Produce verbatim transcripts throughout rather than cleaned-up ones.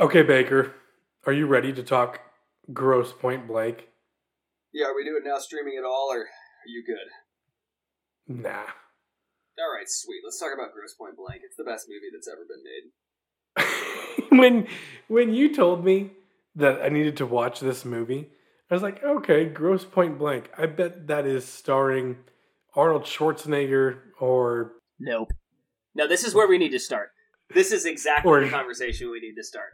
Okay, Baker, are you ready to talk Grosse Pointe Blank? Yeah, are we doing now streaming at all, or are you good? Nah. All right, sweet. Let's talk about Grosse Pointe Blank. It's the best movie that's ever been made. when when you told me that I needed to watch this movie, I was like, okay, Grosse Pointe Blank. I bet that is starring Arnold Schwarzenegger or... Nope. No, this is where we need to start. This is exactly or, the conversation we need to start.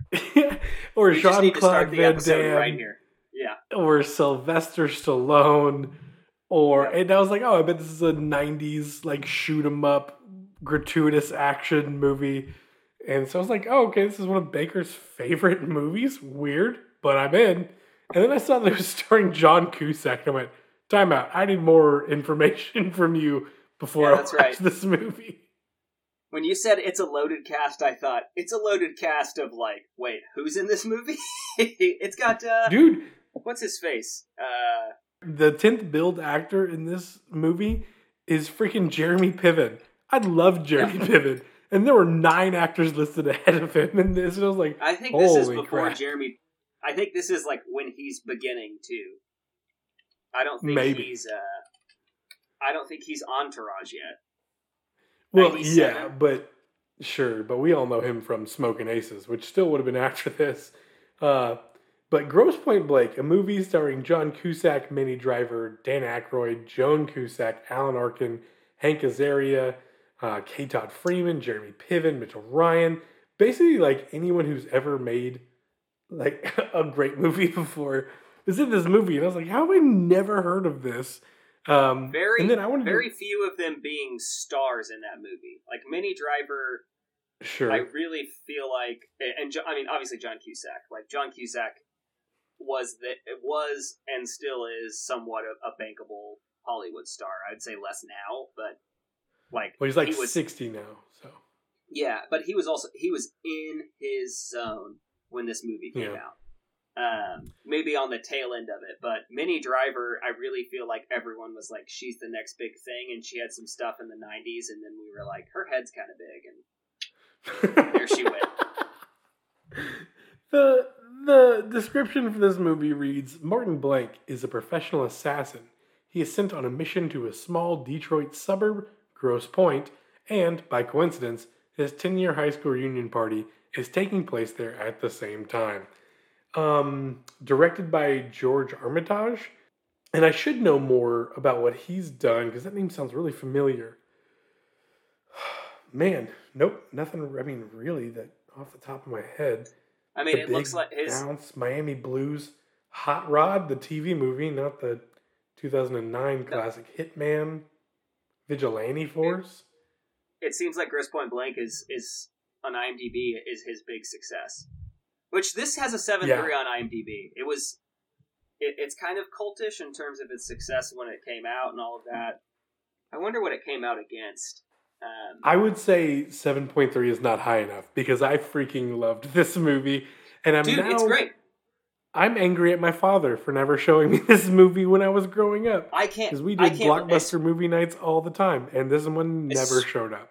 Or we Jean-Claude Van Damme. Right here. Yeah. Or Sylvester Stallone. Or yeah. And I was like, oh, I bet this is a nineties, like, shoot 'em up, gratuitous action movie. And so I was like, oh, okay, this is one of Baker's favorite movies. Weird, but I'm in. And then I saw that it was starring John Cusack. And I went, time out. I need more information from you before yeah, I watch right. this movie. When you said it's a loaded cast, I thought, it's a loaded cast of, like, wait, who's in this movie? It's got, uh... Dude! What's his face? Uh... The tenth billed actor in this movie is freaking Jeremy Piven. I love Jeremy Piven. And there were nine actors listed ahead of him in this, and I was like, I think this is before crap. Jeremy... I think this is, like, when he's beginning, too. I don't think Maybe. he's, uh... I don't think he's Entourage yet. Well, yeah, but sure. But we all know him from Smoking Aces, which still would have been after this. Uh, but Grosse Pointe Blank, a movie starring John Cusack, Minnie Driver, Dan Aykroyd, Joan Cusack, Alan Arkin, Hank Azaria, uh, K. Todd Freeman, Jeremy Piven, Mitchell Ryan. Basically, like, anyone who's ever made, like, a great movie before is in this movie. And I was like, how have I never heard of this? Um, very and then I very to... few of them being stars in that movie. Like, Minnie Driver, sure. I really feel like, and, and I mean, obviously John Cusack. Like, John Cusack was, the, it was and still is somewhat a, a bankable Hollywood star. I'd say less now, but like... Well, he's like he was, sixty now, so... Yeah, but he was also, he was in his zone when this movie came yeah. out. Um, maybe on the tail end of it, but Minnie Driver, I really feel like everyone was like, she's the next big thing, and she had some stuff in the nineties, and then we were like, her head's kind of big, and there she went. The the description for this movie reads, Martin Blank is a professional assassin. He is sent on a mission to a small Detroit suburb, Grosse Pointe, and, by coincidence, his ten-year high school reunion party is taking place there at the same time. Um, directed by George Armitage. And I should know more about what he's done, because that name sounds really familiar. Man, nope, nothing, I mean, really, that off the top of my head. I mean, it looks like his... Bounce, Miami Blues, Hot Rod, the T V movie, not the two thousand nine classic no. Hitman, Vigilante Force. It, it seems like Grosse Pointe Blank is, is, on IMDb, is his big success. Which, this has a seven three yeah. on IMDb. It was, it, it's kind of cultish in terms of its success when it came out and all of that. I wonder what it came out against. Um, I would say seven point three is not high enough, because I freaking loved this movie. And I'm Dude, now, it's great. I'm angry at my father for never showing me this movie when I was growing up. I can't. Because we did blockbuster movie nights all the time, and this one never showed up.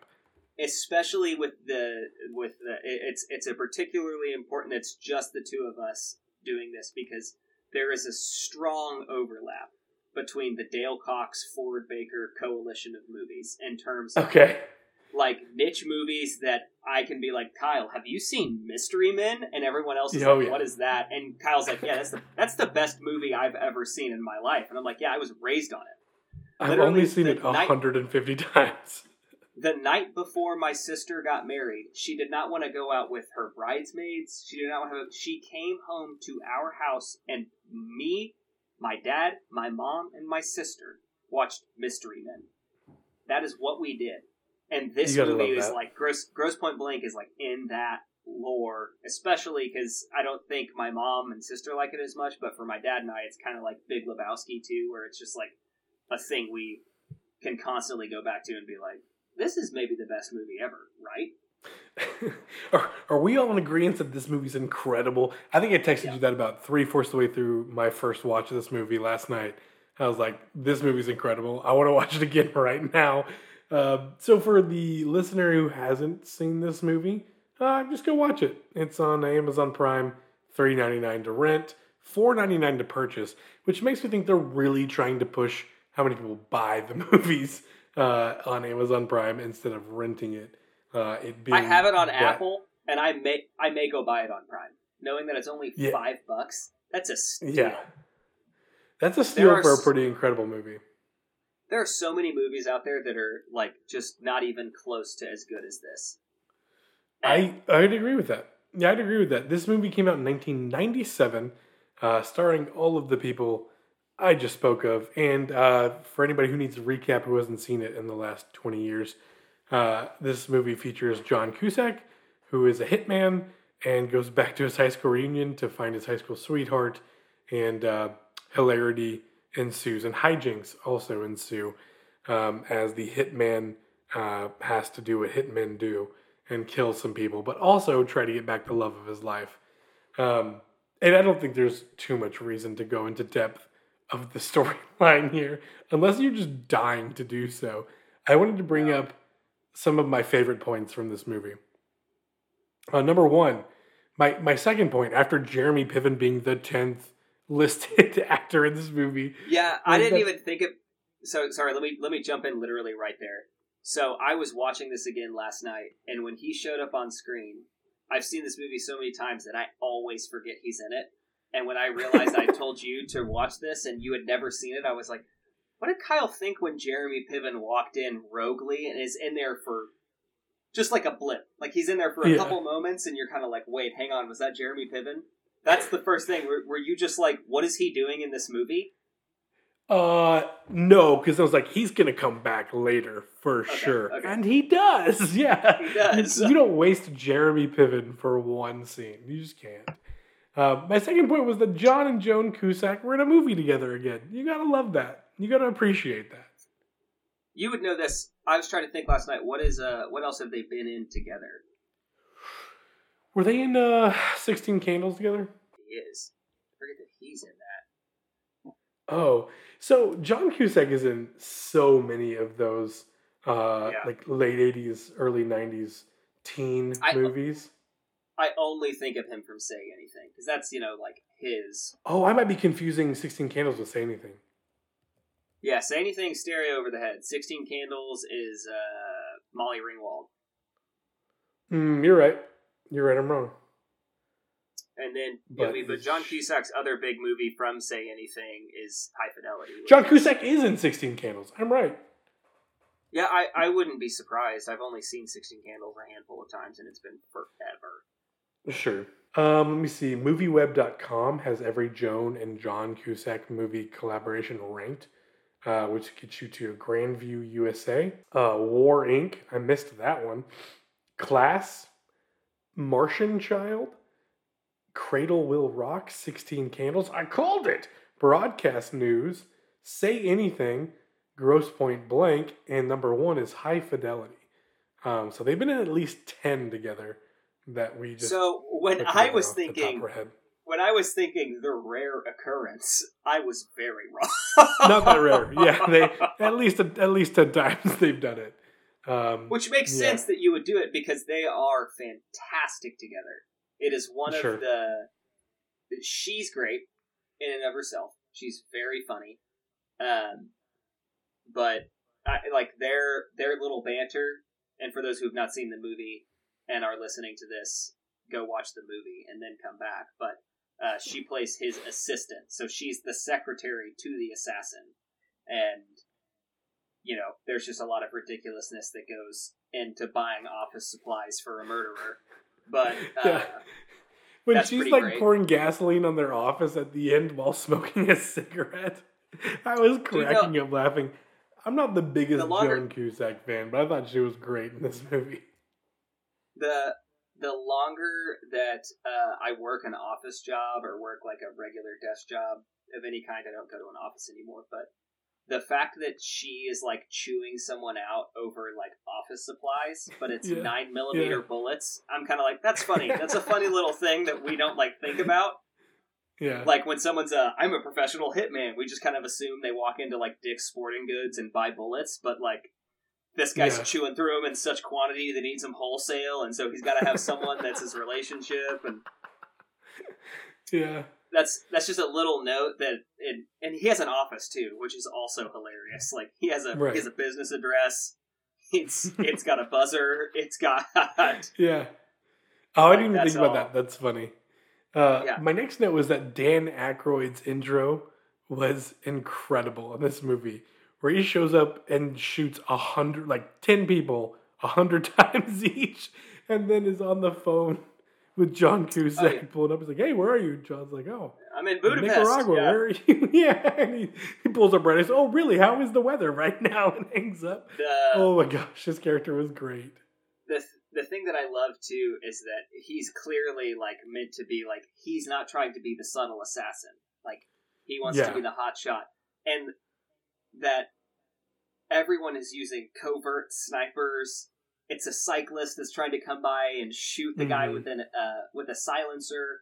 Especially with the with the, it's it's a particularly important. It's just the two of us doing this because there is a strong overlap between the Dale Cox Ford Baker coalition of movies in terms of okay. like niche movies that I can be like, Kyle, have you seen Mystery Men? And everyone else is oh, like, yeah. what is that? And Kyle's like, yeah, that's the that's the best movie I've ever seen in my life. And I'm like, yeah, I was raised on it. Literally, I've only seen it one hundred fifty night- times. The night before my sister got married, she did not want to go out with her bridesmaids. She did not want to. Have, she came home to our house, and me, my dad, my mom, and my sister watched Mystery Men. That is what we did. And this movie is like Grosse, Grosse Pointe Blank is like in that lore, especially because I don't think my mom and sister like it as much. But for my dad and I, it's kind of like Big Lebowski too, where it's just like a thing we can constantly go back to and be like, this is maybe the best movie ever, right? are, are we all in agreement that this movie's incredible? I think I texted yeah. you that about three-fourths of the way through my first watch of this movie last night. I was like, this movie's incredible. I want to watch it again right now. Uh, so for the listener who hasn't seen this movie, uh, just go watch it. It's on Amazon Prime, three ninety-nine to rent, four ninety-nine to purchase, which makes me think they're really trying to push how many people buy the movies uh, on Amazon Prime instead of renting it. Uh, it being I have it on that. Apple, and I may I may go buy it on Prime, knowing that it's only yeah. five bucks. That's a steal. Yeah. That's a steal for a pretty incredible movie. There are so many movies out there that are like just not even close to as good as this. And I I'd agree with that. Yeah, I'd agree with that. This movie came out in nineteen ninety-seven, uh, starring all of the people I just spoke of. And uh, for anybody who needs a recap who hasn't seen it in the last twenty years, uh, this movie features John Cusack, who is a hitman and goes back to his high school reunion to find his high school sweetheart, and uh, hilarity ensues, and hijinks also ensue um, as the hitman uh, has to do what hitmen do and kill some people, but also try to get back the love of his life. Um, and I don't think there's too much reason to go into depth of the storyline here, unless you're just dying to do so. I wanted to bring up some of my favorite points from this movie. Uh, number one, my, my second point, after Jeremy Piven being the tenth listed actor in this movie. Yeah, I didn't even think of... So, sorry, let me let me jump in literally right there. So, I was watching this again last night, and when he showed up on screen, I've seen this movie so many times that I always forget he's in it. And when I realized I told you to watch this and you had never seen it, I was like, what did Kyle think when Jeremy Piven walked in roguely and is in there for... just like a blip. Like, he's in there for a yeah. couple moments, and you're kind of like, wait, hang on, was that Jeremy Piven? That's the first thing. Were, were you just like, what is he doing in this movie? Uh, no, because I was like, he's going to come back later, for okay, sure. Okay. And he does, yeah. He does. You don't waste Jeremy Piven for one scene. You just can't. Uh, my second point was that John and Joan Cusack were in a movie together again. You got to love that. You got to appreciate that. You would know this. I was trying to think last night. What is uh? What else have they been in together? Were they in uh, Sixteen Candles together? He is. I forget that he's in that. Oh, so John Cusack is in so many of those uh, yeah. like late eighties, early nineties teen I, movies. I only think of him from Say Anything because that's you know like his. Oh, I might be confusing Sixteen Candles with Say Anything. Yeah, Say Anything, Stereo Over the Head. Sixteen Candles is uh, Molly Ringwald. Mm, you're right. You're right, I'm wrong. And then, but, yeah, but John Cusack's other big movie from Say Anything is High Fidelity. John Cusack is in Sixteen Candles. I'm right. Yeah, I, I wouldn't be surprised. I've only seen Sixteen Candles a handful of times, and it's been forever. Sure. Um, let me see. Movieweb dot com has every Joan and John Cusack movie collaboration ranked. Uh, which gets you to Grandview, U S A. Uh, War, Incorporated. I missed that one. Class. Martian Child. Cradle Will Rock. Sixteen Candles. I called it! Broadcast News. Say Anything. Grosse Pointe Blank. And number one is High Fidelity. Um, so they've been in at least ten together that we just... So when I was thinking... When I was thinking the rare occurrence, I was very wrong. Not that rare. Yeah, they at least at least ten times they've done it. Um, Which makes yeah. sense that you would do it because they are fantastic together. It is one sure. of the... She's great in and of herself. She's very funny. Um, but I, like their their little banter, and for those who have not seen the movie and are listening to this, go watch the movie and then come back. But... Uh, she plays his assistant, so she's the secretary to the assassin, and you know there's just a lot of ridiculousness that goes into buying office supplies for a murderer. But uh, yeah. when that's she's like great. pouring gasoline on their office at the end while smoking a cigarette, I was cracking you know, up laughing. I'm not the biggest the longer, Joan Cusack fan, but I thought she was great in this movie. The The longer that uh, I work an office job or work like a regular desk job of any kind, I don't go to an office anymore, but the fact that she is like chewing someone out over like office supplies, but it's yeah. nine millimeter yeah. bullets, I'm kind of like, that's funny. That's a funny little thing that we don't like think about. Yeah. Like when someone's a, I'm a professional hitman, we just kind of assume they walk into like Dick's Sporting Goods and buy bullets, but like this guy's yeah. chewing through them in such quantity that he needs them wholesale, and so he's got to have someone that's his relationship. And yeah, that's that's just a little note that it, and he has an office too, which is also hilarious. Like he has a right. he has a business address. It's it's got a buzzer. It's got yeah. Oh, like, I didn't even think about all. that. That's funny. Uh, yeah. My next note was that Dan Aykroyd's intro was incredible in this movie, where he shows up and shoots a hundred, like ten people, a hundred times each, and then is on the phone with John Cusack oh, yeah. pulling up. He's like, "Hey, where are you?" John's like, "Oh, I'm in Budapest, Nicaragua. Yeah. Where are you?" yeah, and he, he pulls up right. He says, "Oh, really? How is the weather right now?" And hangs up. The, oh my gosh, his character was great. The th- The thing that I love, too, is that he's clearly, like, meant to be, like, he's not trying to be the subtle assassin. Like, he wants yeah. to be the hot shot. And that everyone is using covert snipers. It's a cyclist that's trying to come by and shoot the mm-hmm. guy with, an, uh, with a silencer.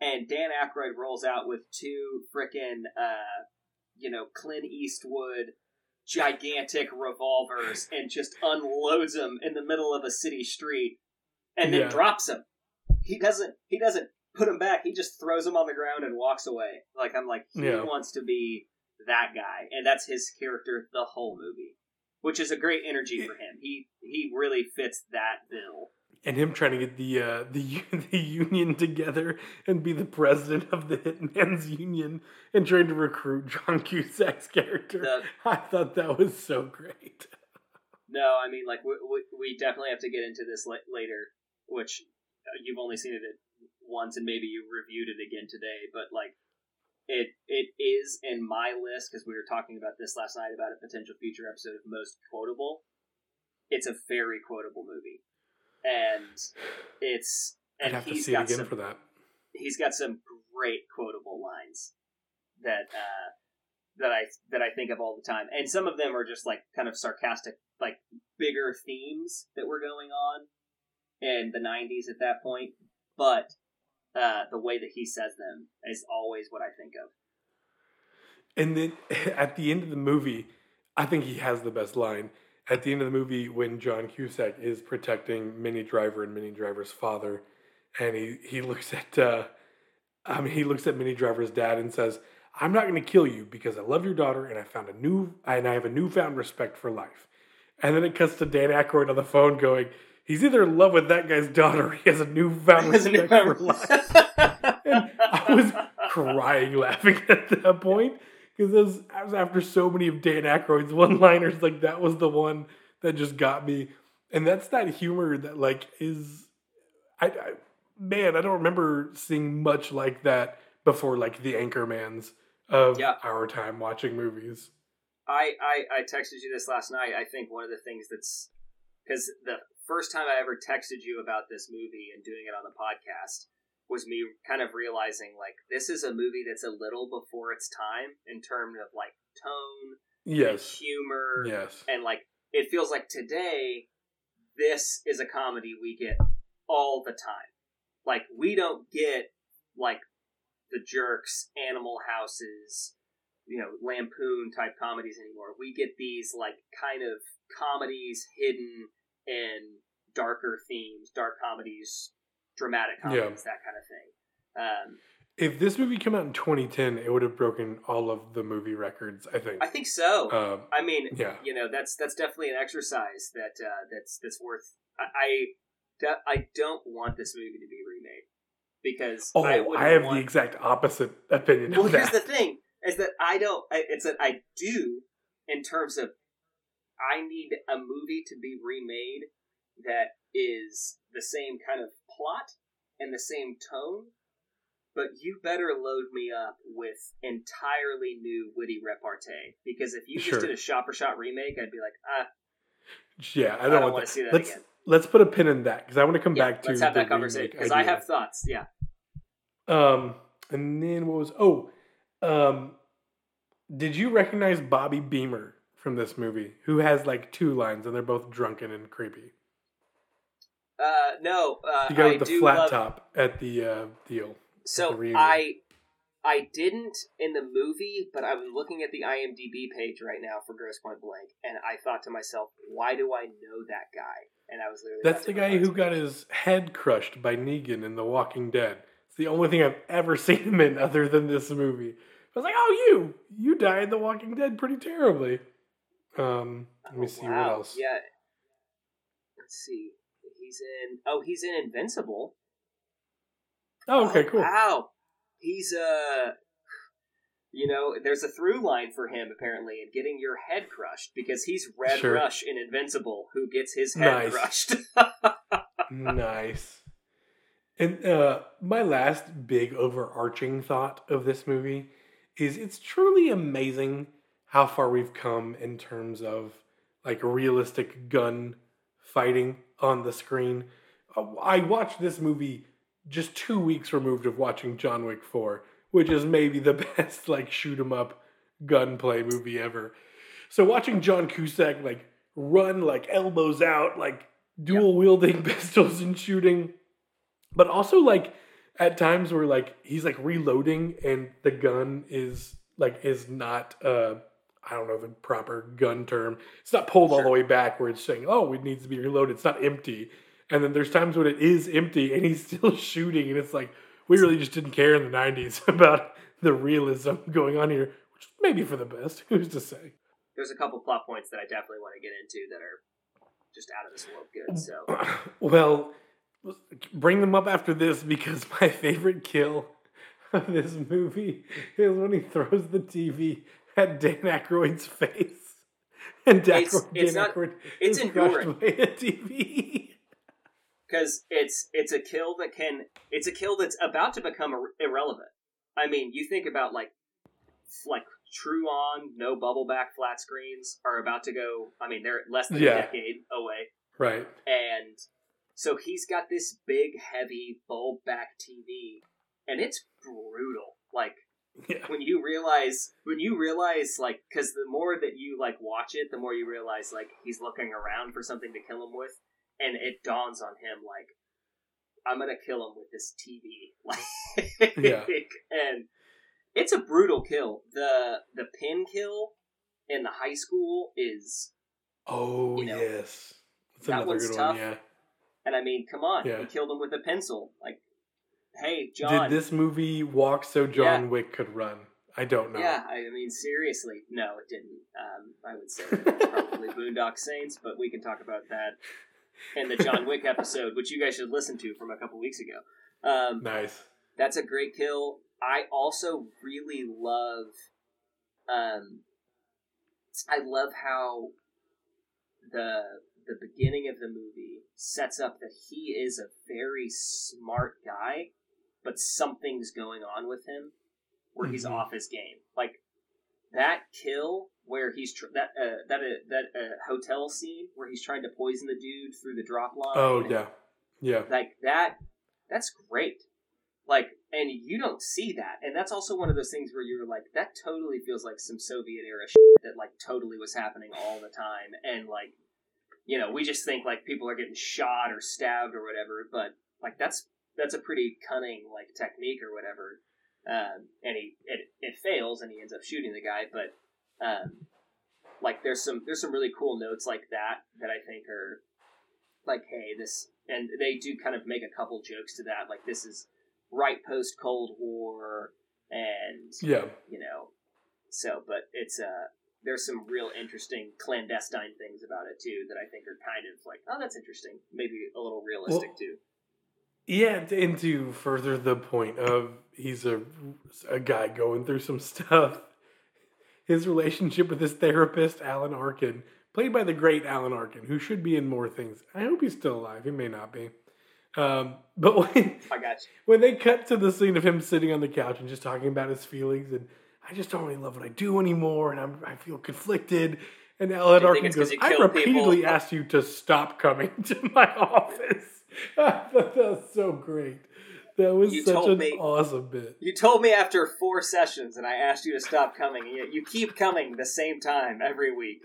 And Dan Aykroyd rolls out with two frickin', uh, you know, Clint Eastwood gigantic revolvers and just unloads them in the middle of a city street, and then yeah. drops them. He doesn't. He doesn't put them back. He just throws them on the ground and walks away. Like I'm like he yeah. wants to be that guy, and that's his character the whole movie, which is a great energy for him. He he really fits that bill. And him trying to get the uh, the the union together and be the president of the Hitman's Union and trying to recruit John Cusack's character. The, I thought that was so great. No, I mean, like, we, we, we definitely have to get into this la- later, which you've only seen it once and maybe you reviewed it again today. But, like, it it is in my list, because we were talking about this last night about a potential future episode of most quotable. It's a very quotable movie. And it's and I'd have he's to see got it again some, for that. He's got some great quotable lines that uh, that I that I think of all the time, and some of them are just like kind of sarcastic, like bigger themes that were going on in the nineties at that point. But uh, the way that he says them is always what I think of. And then at the end of the movie, I think he has the best line. At the end of the movie, when John Cusack is protecting Minnie Driver and Minnie Driver's father, and he, he looks at uh, I mean he looks at Minnie Driver's dad and says, "I'm not going to kill you because I love your daughter and I found a new and I have a newfound respect for life." And then it cuts to Dan Aykroyd on the phone going, "He's either in love with that guy's daughter, or he has a newfound respect for life." And I was crying laughing at that point. Because I was after so many of Dan Aykroyd's one-liners, like that was the one that just got me, and that's that humor that like is, I, I man, I don't remember seeing much like that before, like the Anchormans of yeah. our time watching movies. I, I I texted you this last night. I think one of the things that's because the first time I ever texted you about this movie and doing it on the podcast was me kind of realizing, like, this is a movie that's a little before its time in terms of, like, tone, yes. and humor, yes. and, like, it feels like today, this is a comedy we get all the time. Like, we don't get, like, The Jerks, Animal Houses, you know, Lampoon-type comedies anymore. We get these, like, kind of comedies hidden in darker themes, dark comedies, dramatic comedies, yeah. that kind of thing. Um, if this movie came out in twenty ten, it would have broken all of the movie records, I think. I think so. Um, I mean, yeah. you know, that's that's definitely an exercise that uh, that's that's worth. I I, I don't want this movie to be remade because oh, I, I have want, the exact opposite opinion. Well, of that. Here's the thing: is that I don't. It's that I do in terms of I need a movie to be remade that is the same kind of plot and the same tone, but you better load me up with entirely new witty repartee, because if you just sure. did a shot for shot remake, I'd be like, ah, yeah, I don't, I don't want, want to see that let's, again. Let's put a pin in that because I want to come yeah, back to let's have that conversation because I have thoughts. Yeah. Um, and then what was oh, um, did you recognize Bobby Beamer from this movie, who has like two lines and they're both drunken and creepy? Uh, no, uh, the guy with I the do flat love... top at the uh, deal. So the I I didn't in the movie, but I'm looking at the I M D B page right now for Grosse Pointe Blank, and I thought to myself, why do I know that guy? And I was literally... That's the guy who got his head crushed by Negan in The Walking Dead. It's the only thing I've ever seen him in other than this movie. I was like, oh, you! You died in The Walking Dead pretty terribly. Um, let me oh, see wow. what else. Yeah. Let's see. He's in... Oh, he's in Invincible. Oh, okay, cool. Oh, wow. He's, uh, you know, there's a through line for him, apparently, in getting your head crushed, because he's Red sure. Rush in Invincible, who gets his head nice. crushed. Nice. And uh, my last big overarching thought of this movie is it's truly amazing how far we've come in terms of, like, realistic gun fighting on the screen. Uh, I watched this movie just two weeks removed of watching John Wick four, which is maybe the best, like, shoot 'em up gunplay movie ever. So watching John Cusack, like, run, like, elbows out, like, dual-wielding yep. pistols and shooting. But also, like, at times where, like, he's, like, reloading and the gun is, like, is not, uh, I don't know the proper gun term. It's not pulled sure. all the way back where it's saying, oh, it needs to be reloaded. It's not empty. And then there's times when it is empty and he's still shooting. And it's like, we really just didn't care in the nineties about the realism going on here, which is maybe for the best. Who's to say? There's a couple plot points that I definitely want to get into that are just out of this world good. So, well, bring them up after this, because my favorite kill of this movie is when he throws the T V at Dan Aykroyd's face. And Dan, it's, Aykroyd, it's Dan not, Aykroyd it's is enduring. crushed by a T V. Because it's it's a kill that can it's a kill that's about to become ir- irrelevant. I mean, you think about like like true on no bubble back flat screens are about to go. I mean, they're less than yeah. a decade away, right? And so he's got this big heavy bulb back T V, and it's brutal. Like yeah. when you realize when you realize like because the more that you like watch it, the more you realize like he's looking around for something to kill him with. And it dawns on him, like, I'm going to kill him with this T V. Like, yeah. And it's a brutal kill. The the pin kill in the high school is... Oh, you know, yes. That's that one's good tough. One, yeah. And I mean, come on. Yeah. He killed him with a pencil. Like, hey, John. Did this movie walk so John yeah. Wick could run? I don't know. Yeah, I mean, seriously. No, it didn't. Um, I would say probably Boondock Saints, but we can talk about that. And the John Wick episode, which you guys should listen to from a couple weeks ago. Um, nice. That's a great kill. I also really love, um, I love how the the beginning of the movie sets up that he is a very smart guy, but something's going on with him where mm-hmm. he's off his game. Like that kill. Where he's tr- that uh, that uh, that uh, hotel scene where he's trying to poison the dude through the drop line. Oh yeah, yeah. Like that, that's great. Like, and you don't see that, and that's also one of those things where you're like, that totally feels like some Soviet era shit that like totally was happening all the time, and like, you know, we just think like people are getting shot or stabbed or whatever, but like that's that's a pretty cunning like technique or whatever. Um, and he it, it fails, and he ends up shooting the guy, but. Um, like there's some there's some really cool notes like that that I think are like, hey, this, and they do kind of make a couple jokes to that, like this is right post Cold War, and yeah, you know, so but it's uh there's some real interesting clandestine things about it too that I think are kind of like, oh, that's interesting, maybe a little realistic well, too. Yeah, and to further the point of he's a a guy going through some stuff. His relationship with his therapist, Alan Arkin, played by the great Alan Arkin, who should be in more things. I hope he's still alive. He may not be. Um, but when, I got you. When they cut to the scene of him sitting on the couch and just talking about his feelings, and I just don't really love what I do anymore, and I'm, I feel conflicted. And Alan Arkin goes, I repeatedly people? asked you to stop coming to my office. I thought that was so great. That was you such an me, awesome bit. You told me after four sessions, and I asked you to stop coming, and yet you keep coming the same time every week.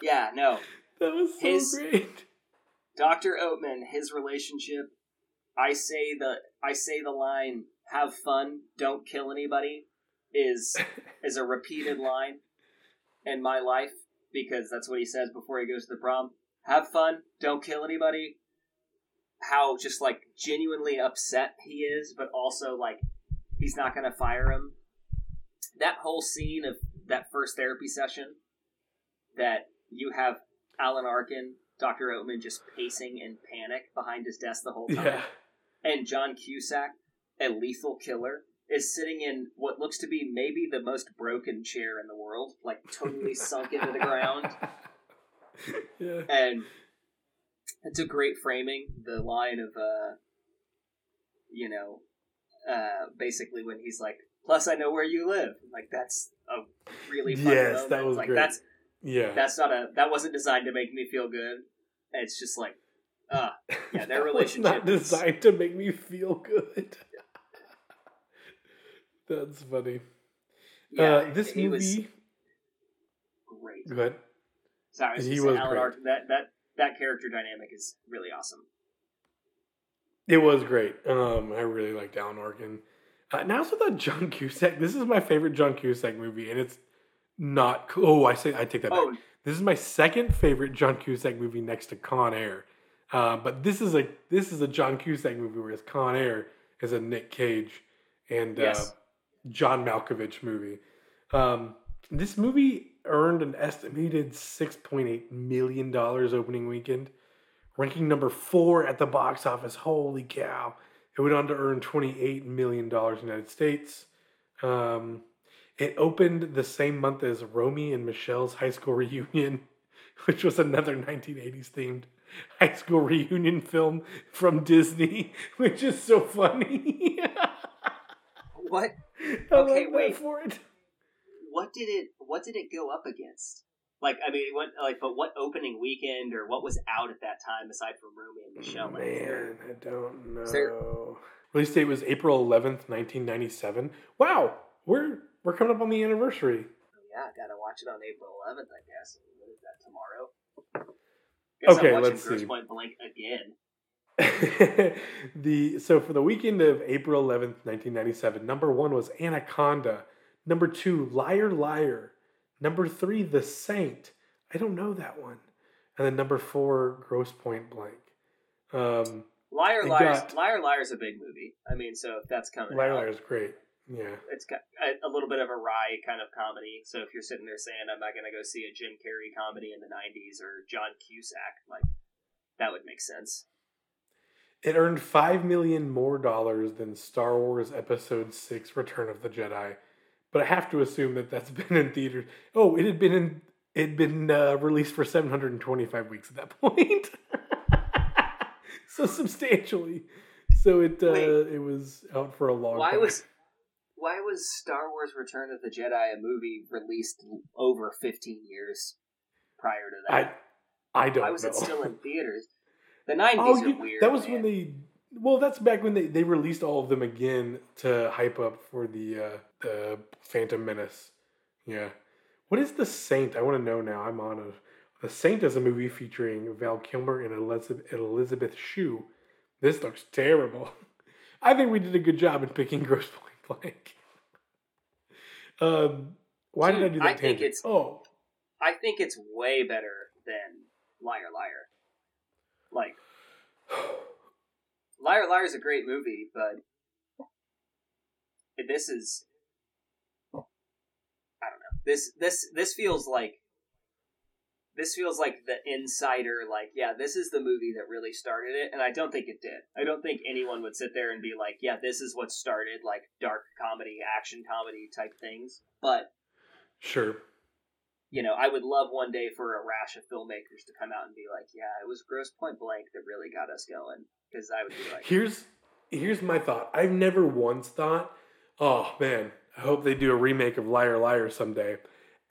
Yeah, no. That was so his, great. Doctor Oatman, his relationship, I say the I say the line, have fun, don't kill anybody is is a repeated line in my life, because that's what he says before he goes to the prom. Have fun, don't kill anybody. How just, like, genuinely upset he is, but also, like, he's not going to fire him. That whole scene of that first therapy session that you have Alan Arkin, Doctor Oatman, just pacing in panic behind his desk the whole time. Yeah. And John Cusack, a lethal killer, is sitting in what looks to be maybe the most broken chair in the world, like totally sunk into the ground. Yeah. And it's a great framing. The line of, uh, you know, uh, basically when he's like, plus I know where you live. Like, that's a really funny yes, moment. That was like, great. That's, yeah. That's not a, that wasn't designed to make me feel good. It's just like, ah, uh, yeah, their relationship was not designed to make me feel good. That's funny. Yeah, uh, this he movie was great. Go ahead. Sorry, he was Alan Arkin. That that that character dynamic is really awesome. It was great. Um, I really liked Alan Arkin. Uh, and I also thought John Cusack. This is my favorite John Cusack movie, and it's not. Oh, I say I take that oh. back. This is my second favorite John Cusack movie, next to Con Air. Uh, but this is a this is a John Cusack movie, whereas Con Air is a Nick Cage and. Yes. Uh, John Malkovich movie. Um, this movie earned an estimated six point eight million dollars opening weekend, ranking number four at the box office. Holy cow. It went on to earn twenty-eight million dollars in the United States. Um, it opened the same month as Romy and Michelle's High School Reunion, which was another nineteen eighties themed high school reunion film from Disney, which is so funny. What? I okay, wait. For it. What did it? What did it go up against? Like, I mean, what? Like, but what opening weekend or what was out at that time aside from Romy and Michelle? Man, there, I don't know. There, Release date was April eleventh, nineteen ninety seven. Wow, we're we're coming up on the anniversary. Yeah, I gotta watch it on April eleventh, I guess. What is that, tomorrow? Guess okay, I'm let's see. Grosse Pointe Blank again. the so for the weekend of April eleventh, nineteen ninety seven, number one was Anaconda, number two, Liar Liar, number three, The Saint. I don't know that one, and then number four, Grosse Pointe Blank. Um, Liar Liar, Liar Liar is a big movie. I mean, so if that's coming. Liar Liar is great. Yeah, it's got a little bit of a wry kind of comedy. So if you're sitting there saying, "I'm not going to go see a Jim Carrey comedy in the nineties or John Cusack," like that would make sense. It earned five million dollars more dollars than Star Wars Episode six, Return of the Jedi. But I have to assume that that's been in theaters. Oh, it had been in, it had been uh, released for seven hundred twenty-five weeks at that point. So substantially. So it uh, Wait, it was out for a long why time. Was, why was Star Wars Return of the Jedi a movie released over fifteen years prior to that? I, I don't know. Why was know. it still in theaters? The nineties oh, are weird. That was man. when they... Well, that's back when they, they released all of them again to hype up for the uh, the Phantom Menace. Yeah. What is The Saint? I want to know now. I'm on a... The Saint is a movie featuring Val Kilmer and Elizabeth, Elizabeth Shue. This looks terrible. I think we did a good job in picking Grosse Pointe Blank. um, why Dude, did I do that I tangent? Think it's, oh. I think it's way better than Liar Liar. Like, Liar Liar is a great movie, but this is, I don't know, this, this, this feels like, this feels like the insider, like, yeah, this is the movie that really started it, and I don't think it did. I don't think anyone would sit there and be like, yeah, this is what started, like, dark comedy, action comedy type things, but... Sure. You know, I would love one day for a rash of filmmakers to come out and be like, yeah, it was Grosse Pointe Blank that really got us going. Because I would be like... Here's, here's my thought. I've never once thought, oh, man, I hope they do a remake of Liar Liar someday.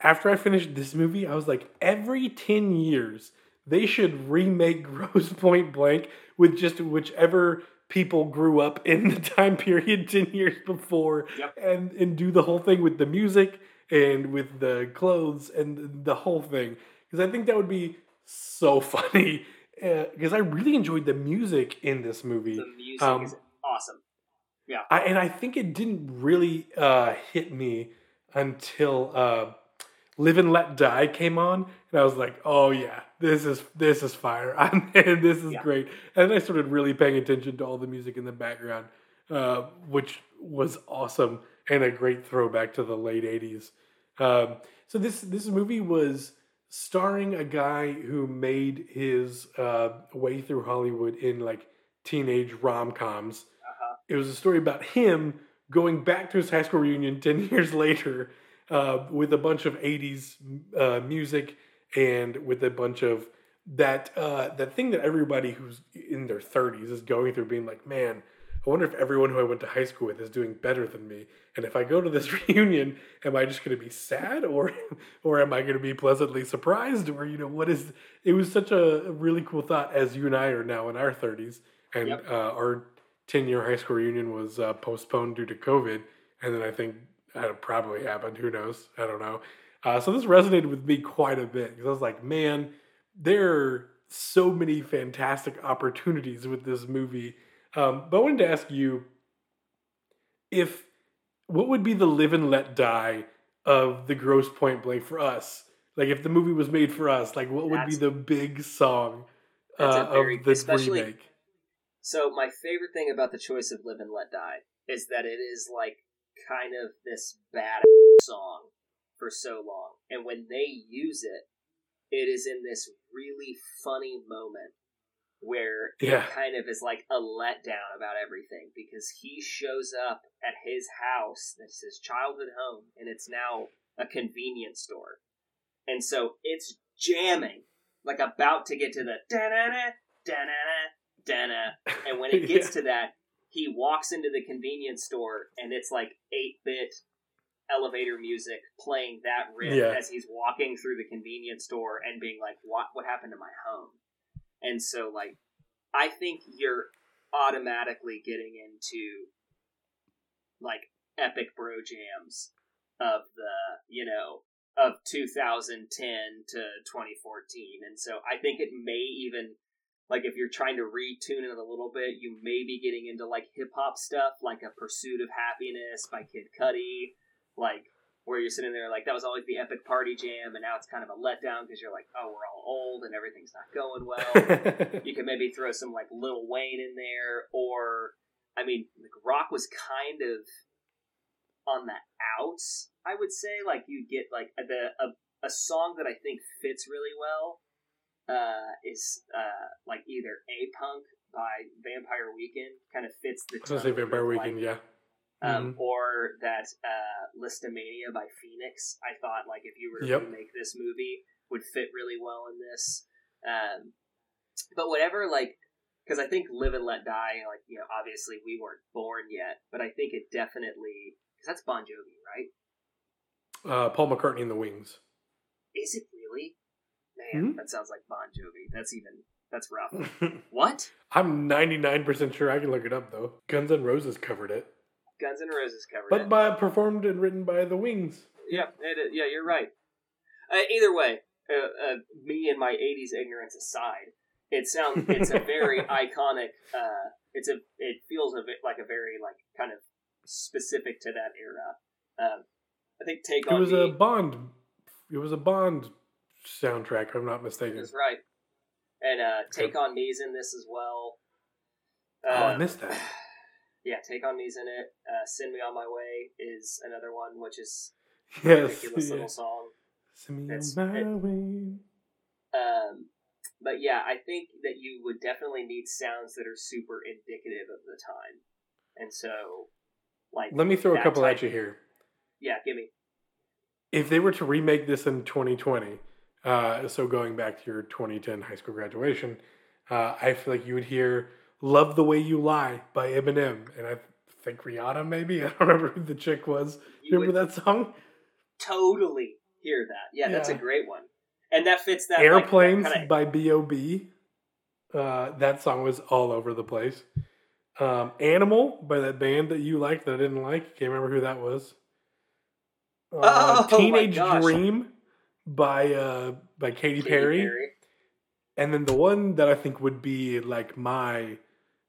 After I finished this movie, I was like, every ten years, they should remake Grosse Pointe Blank with just whichever people grew up in the time period ten years before. Yep. and and do the whole thing with the music and with the clothes and the whole thing. Because I think that would be so funny. Because uh, I really enjoyed the music in this movie. The music um, is awesome. Yeah. I, and I think it didn't really uh, hit me until uh, Live and Let Die came on. And I was like, oh, yeah, this is this is fire. I'm in. This is yeah. great. And I started really paying attention to all the music in the background, uh, which was awesome and a great throwback to the late eighties. Um, so this this movie was starring a guy who made his uh, way through Hollywood in like teenage rom-coms. Uh-huh. It was a story about him going back to his high school reunion ten years later uh, with a bunch of eighties uh, music and with a bunch of that uh, that thing that everybody who's in their thirties is going through, being like, man, I wonder if everyone who I went to high school with is doing better than me. And if I go to this reunion, am I just going to be sad or or am I going to be pleasantly surprised? Or, you know, what is... It was such a really cool thought, as you and I are now in our thirties. And yep. uh, our ten-year high school reunion was uh, postponed due to COVID. And then I think that probably happened. Who knows? I don't know. Uh, so this resonated with me quite a bit. Because I was like, man, there are so many fantastic opportunities with this movie. Um, but I wanted to ask you, if what would be the Live and Let Die of the Grosse Pointe Blank for us? Like, if the movie was made for us, like, what would that's, be the big song uh, very, of this remake? So my favorite thing about the choice of Live and Let Die is that it is like kind of this bad song for so long, and when they use it, it is in this really funny moment where yeah. it kind of is like a letdown about everything, because he shows up at his house, that's his childhood home, and it's now a convenience store. And so it's jamming, like about to get to the da-na-na, da-na-na, da-na. And when it gets yeah. to that, he walks into the convenience store and it's like eight-bit elevator music playing that riff yeah. as he's walking through the convenience store and being like, what, what happened to my home? And so, like, I think you're automatically getting into, like, epic bro jams of the, you know, of two thousand ten to twenty fourteen. And so I think it may even, like, if you're trying to retune it a little bit, you may be getting into, like, hip-hop stuff, like A Pursuit of Happiness by Kid Cudi, like, where you're sitting there like, that was always the epic party jam, and now it's kind of a letdown because you're like, oh, we're all old and everything's not going well. You can maybe throw some, like, Lil Wayne in there, or, I mean, like, rock was kind of on the outs, I would say. Like, you get, like, the a, a song that I think fits really well uh, is, uh, like, either A-Punk by Vampire Weekend, kind of fits the tone. I was going to say Vampire Weekend, yeah. Um, mm-hmm. Or that uh, Listomania by Phoenix, I thought, like, if you were yep. to make this movie, would fit really well in this. Um, but whatever, like, because I think Live and Let Die, like, you know, obviously we weren't born yet, but I think it definitely, because that's Bon Jovi, right? Uh, Paul McCartney and the Wings. Is it really? Man, mm-hmm. that sounds like Bon Jovi. That's even... That's rough. What? I'm ninety-nine percent sure. I can look it up, though. Guns N' Roses covered it. Guns N' Roses covered but it. But performed and written by The Wings. Yeah, it, yeah, you're right. Uh, either way, uh, uh, me and my eighties ignorance aside, it sounds it's a very iconic. Uh, it's a it feels a bit like a very like kind of specific to that era. Um, I think Take it on was me, a Bond. It was a Bond soundtrack, if I'm not mistaken. That's right. And uh, Take on Me's in this as well. Um, oh, I missed that. Yeah, Take on Me's in it. Uh, Send Me on My Way is another one, which is a yes, ridiculous yeah. little song. Send me it's, on my it, way. Um, but yeah, I think that you would definitely need sounds that are super indicative of the time, and so like let me throw a couple type, at you here. Yeah, give me. If they were to remake this in twenty twenty, uh, so going back to your twenty ten high school graduation, uh, I feel like you would hear Love the Way You Lie by Eminem. And I think Rihanna, maybe? I don't remember who the chick was. You remember that song? Totally hear that. Yeah, yeah, that's a great one. And that fits that. Airplanes like, that kinda... by B O B Uh, that song was all over the place. Um, Animal by that band that you liked that I didn't like. Can't remember who that was. Uh, oh, Teenage oh Dream by uh, by Katy, Katy Perry. Perry. And then the one that I think would be like my...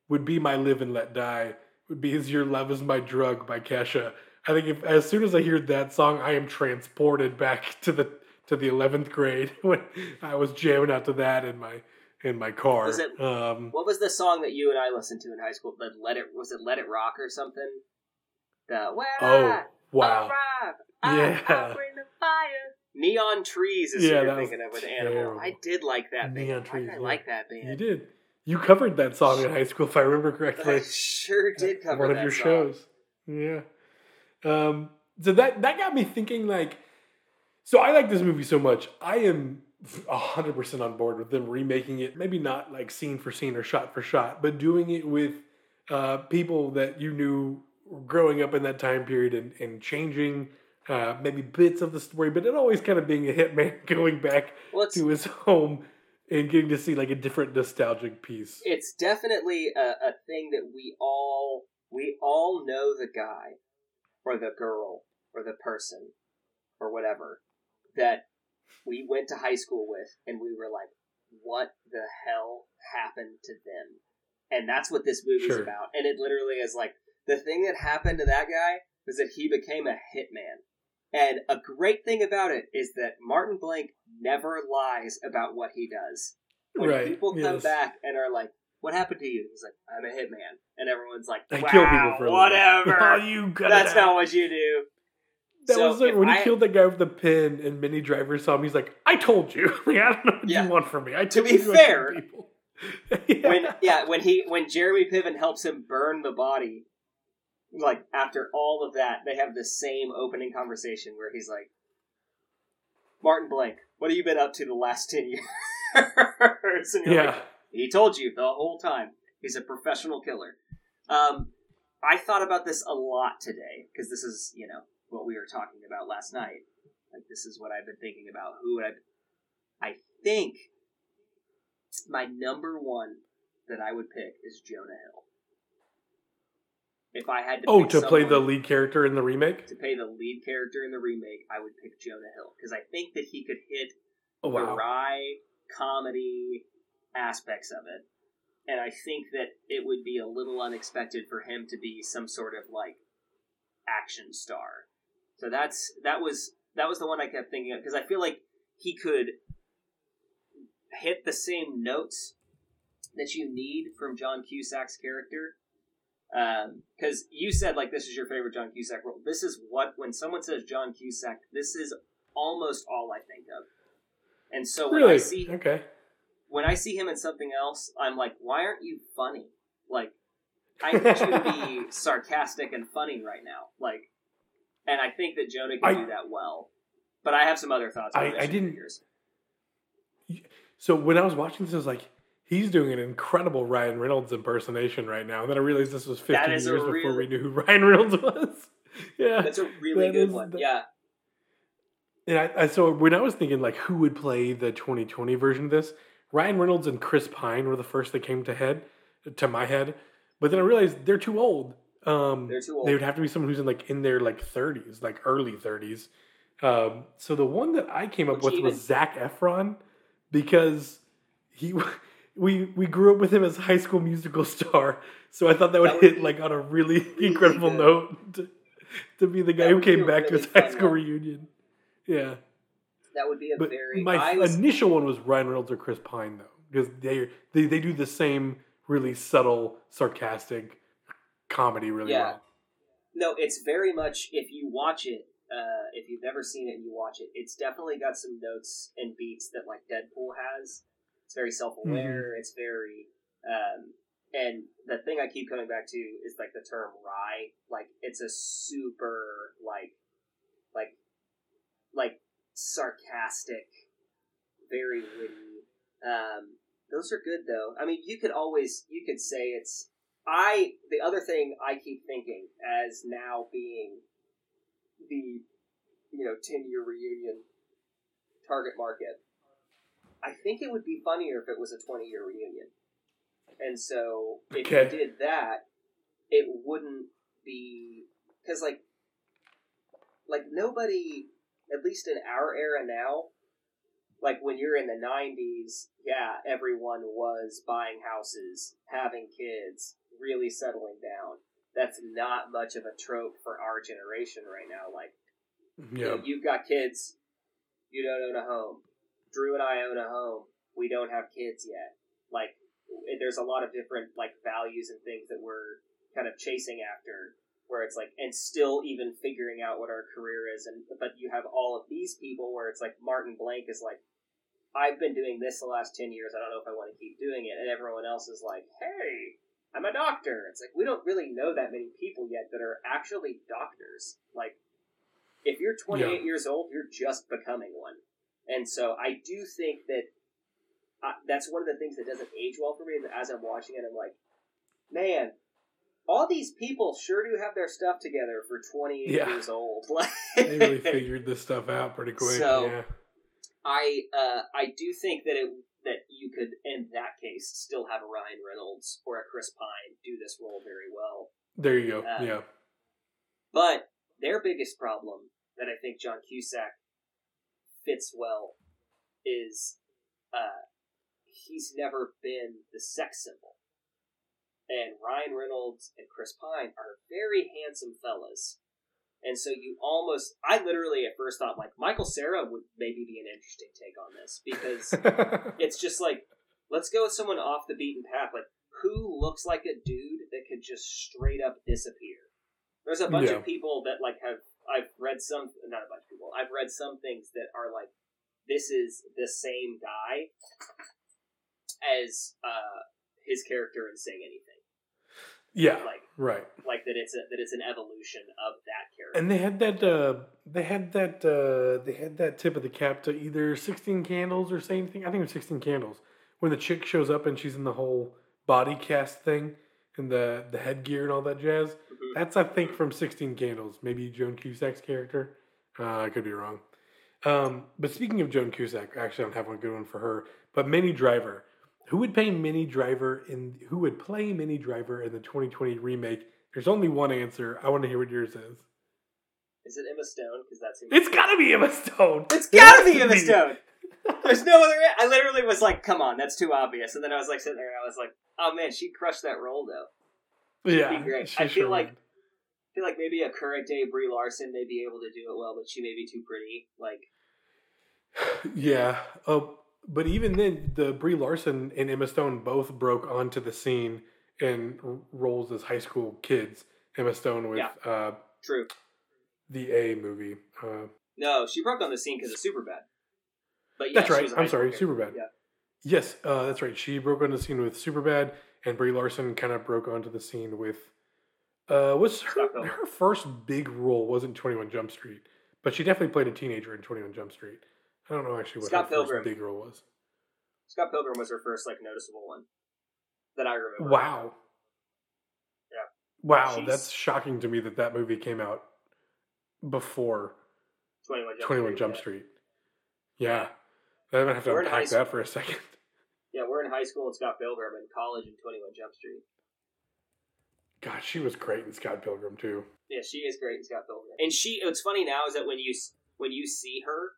would be my Live and Let Die would be Is Your Love Is My Drug by Kesha. I think if, as soon as I hear that song, I am transported back to the to the eleventh grade when I was jamming out to that in my in my car. Was it, um, what was the song that you and I listened to in high school? That Let It was it Let It Rock or something? The well, oh I, wow! I, yeah, I, I bring the fire. Neon Trees is yeah, what you're thinking of with Animal. I did like that band. Neon Trees. I yeah. like that band. You did. You covered that song in high school, if I remember correctly. I sure did cover that song. One of your shows. Yeah. Um, so that, that got me thinking, like, so I like this movie so much. I am one hundred percent on board with them remaking it. Maybe not like scene for scene or shot for shot, but doing it with uh, people that you knew growing up in that time period and, and changing uh, maybe bits of the story, but it always kind of being a hitman going back Let's, to his home and getting to see like a different nostalgic piece. It's definitely a, a thing that we all, we all know the guy. Or the girl, or the person, or whatever, that we went to high school with, and we were like, what the hell happened to them? And that's what this movie's sure. about. And it literally is like, the thing that happened to that guy was that he became a hitman. And a great thing about it is that Martin Blank never lies about what he does. When right. people come yes. back and are like, what happened to you? He's like, I'm a hitman. And everyone's like, wow, I kill people for whatever. Oh, you got That's not what you do. That so was like when I, he killed the guy with the pin and Minnie Driver saw him, he's like, I told you. Like, I don't know what yeah. you want from me. I told To be you fair, people. yeah. When, yeah, when he when Jeremy Piven helps him burn the body, like after all of that, they have the same opening conversation where he's like, Martin Blank, what have you been up to the last ten years? And you're yeah. like, he told you the whole time. He's a professional killer. Um, I thought about this a lot today, because this is, you know, what we were talking about last night. Like, this is what I've been thinking about. Who would I... I think my number one that I would pick is Jonah Hill. If I had to Oh, pick to someone, play the lead character in the remake? To play the lead character in the remake, I would pick Jonah Hill. Because I think that he could hit oh, wow. the wry comedy aspects of it, and I think that it would be a little unexpected for him to be some sort of like action star. So that's that was that was the one I kept thinking of, because I feel like he could hit the same notes that you need from John Cusack's character. Because um, you said like this is your favorite John Cusack role. This is what when someone says John Cusack, this is almost all I think of. And so when really? I see okay. When I see him in something else, I'm like, why aren't you funny? Like, I need you to be sarcastic and funny right now. Like, and I think that Jonah can I, do that well. But I have some other thoughts on I, I didn't. Figures. So when I was watching this, I was like, he's doing an incredible Ryan Reynolds impersonation right now. And then I realized this was fifteen years real, before we knew who Ryan Reynolds was. yeah, That's a really that good one. The, yeah. And I, I so when I was thinking, like, who would play the twenty twenty version of this? Ryan Reynolds and Chris Pine were the first that came to head, to my head, but then I realized they're too old. Um, they're too old. They would have to be someone who's in like in their like thirties, like early thirties. Um, so the one that I came up Which with even... was Zac Efron, because he we we grew up with him as a High School Musical star. So I thought that would, that would hit be... like on a really incredible note to, to be the guy that who came back really to his high school one. reunion. Yeah. That would be a but very... My was, initial one was Ryan Reynolds or Chris Pine, though. Because they they, they do the same really subtle, sarcastic comedy really yeah. well. No, it's very much, if you watch it, uh, if you've never seen it and you watch it, it's definitely got some notes and beats that, like, Deadpool has. It's very self-aware. Mm-hmm. It's very... Um, and the thing I keep coming back to is, like, the term wry. Like, it's a super, like... Like... Like... sarcastic, very witty. Um, those are good, though. I mean, you could always, you could say it's, I, the other thing I keep thinking as now being the, you know, ten-year reunion target market, I think it would be funnier if it was a twenty-year reunion. And so, if okay. you did that, it wouldn't be, because, like, like, nobody... At least in our era now, like when you're in the nineties, yeah, everyone was buying houses, having kids, really settling down. that's not much of a trope for our generation right now. Like, yeah. you know, you've got kids, you don't own a home. Drew and I own a home. We don't have kids yet. Like, there's a lot of different, like, values and things that we're kind of chasing after, where it's like, and still even figuring out what our career is. And but you have all of these people where it's like, Martin Blank is like, I've been doing this the last ten years. I don't know if I want to keep doing it. And everyone else is like, hey, I'm a doctor. It's like, we don't really know that many people yet that are actually doctors. Like, if you're twenty-eight yeah. years old, you're just becoming one. And so I do think that uh, that's one of the things that doesn't age well for me, is that as I'm watching it, I'm like, man, all these people sure do have their stuff together for twenty-eight yeah. years old. They really figured this stuff out pretty quick. So yeah. I uh, I do think that it that you could, in that case, still have a Ryan Reynolds or a Chris Pine do this role very well. There you go. Uh, yeah. But their biggest problem that I think John Cusack fits well is uh, he's never been the sex symbol. And Ryan Reynolds and Chris Pine are very handsome fellas. And so you almost, I literally at first thought, like, Michael Cera would maybe be an interesting take on this, because it's just like, let's go with someone off the beaten path. Like, who looks like a dude that could just straight up disappear? There's a bunch yeah. of people that, like, have, I've read some, not a bunch of people, I've read some things that are like, this is the same guy as uh, his character in Say Anything. Yeah, like, right. Like that, it's a, that it's an evolution of that character. And they had that, uh, they had that, uh, they had that tip of the cap to either Sixteen Candles or Say Anything. I think it was Sixteen Candles when the chick shows up and she's in the whole body cast thing and the the headgear and all that jazz. Mm-hmm. That's, I think, from Sixteen Candles. Maybe Joan Cusack's character. Uh, I could be wrong. Um, but speaking of Joan Cusack, actually, I don't have one good one for her. But Minnie Driver. Who would play Minnie Driver in? Who would play Minnie Driver in the twenty twenty remake? There's only one answer. I want to hear what yours is. Is it Emma Stone? Because that's Emma it's gotta be Emma Stone. It's gotta it be Emma be. Stone. There's no other. I literally was like, "Come on, that's too obvious." And then I was like sitting there, and I was like, "Oh man, she crushed that role though." She'd yeah, be great. I feel sure like would. I feel like maybe a current day Brie Larson may be able to do it well, but she may be too pretty. Like, yeah. Oh. But even then, the Brie Larson and Emma Stone both broke onto the scene in roles as high school kids. Emma Stone with yeah, uh, true the A movie. Uh, no, she broke on the scene because of Superbad. But yeah, that's right. I'm sorry, kid. Superbad. Yeah. Yes, uh, that's right. She broke onto the scene with Superbad, and Brie Larson kind of broke onto the scene with. Uh, what's her, her first big role? Wasn't twenty-one Jump Street, but she definitely played a teenager in twenty-one Jump Street. I don't know actually what Scott her Pilgrim. First big role was. Scott Pilgrim was her first, like, noticeable one that I remember. Wow. Yeah. Wow, Jeez. That's shocking to me that that movie came out before twenty-one Jump, twenty-one Street, Jump Street. Yeah. I'm going to have to we're unpack that for a second. Yeah, we're in high school in Scott Pilgrim and college in twenty-one Jump Street. God, she was great in Scott Pilgrim, too. Yeah, she is great in Scott Pilgrim. And she, what's funny now is that when you when you see her,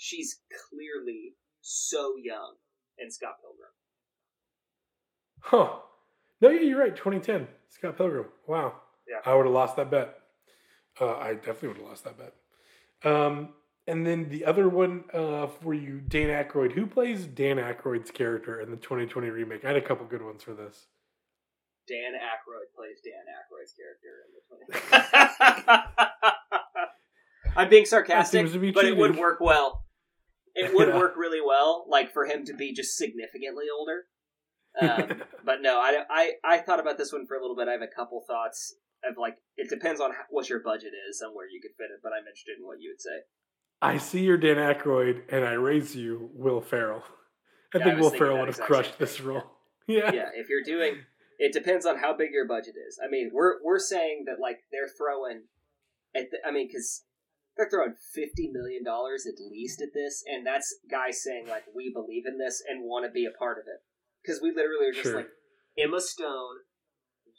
she's clearly so young in Scott Pilgrim. Huh. No, yeah, you're right. twenty ten, Scott Pilgrim. Wow. Yeah. I would have lost that bet. Uh, I definitely would have lost that bet. Um, and then the other one uh, for you, Dan Aykroyd. Who plays Dan Aykroyd's character in the twenty twenty remake? I had a couple good ones for this. Dan Aykroyd plays Dan Aykroyd's character in the twenty twenty. I'm being sarcastic, but cheating. It would work well. It would yeah. work really well, like, for him to be just significantly older. Um, but no, I, I, I thought about this one for a little bit. I have a couple thoughts of, like, it depends on how, what your budget is and where you could fit it, but I'm interested in what you would say. I see your Dan Aykroyd, and I raise you Will Ferrell. I yeah, think I Will Ferrell would have crushed this role. Yeah. yeah, Yeah, if you're doing, it depends on how big your budget is. I mean, we're, we're saying that, like, they're throwing, at the, I mean, because... They're throwing fifty million dollars at least at this, and that's guys saying, like, we believe in this and want to be a part of it. Because we literally are just sure. like, Emma Stone,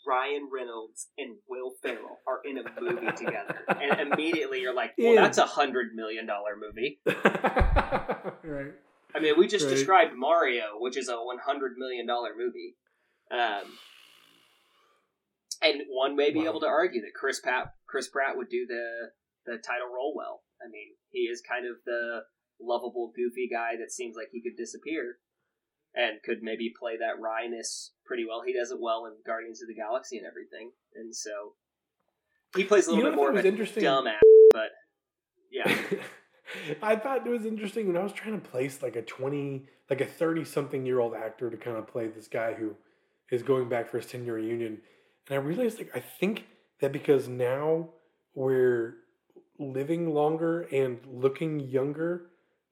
Ryan Reynolds, and Will Ferrell are in a movie together. And immediately you're like, well, yeah. that's a one hundred million dollars movie. Right. I mean, we just right. described Mario, which is a one hundred million dollars movie. Um, And one may be wow. able to argue that Chris Pat, Chris Pratt would do the the title role well. I mean, he is kind of the lovable, goofy guy that seems like he could disappear and could maybe play that wryness pretty well. He does it well in Guardians of the Galaxy and everything. And so he plays a little you know bit more of a dumb ass, but yeah. I thought it was interesting when I was trying to place like a twenty, like a thirty-something-year-old actor to kind of play this guy who is going back for his ten-year reunion. And I realized, like, I think that because now we're living longer and looking younger,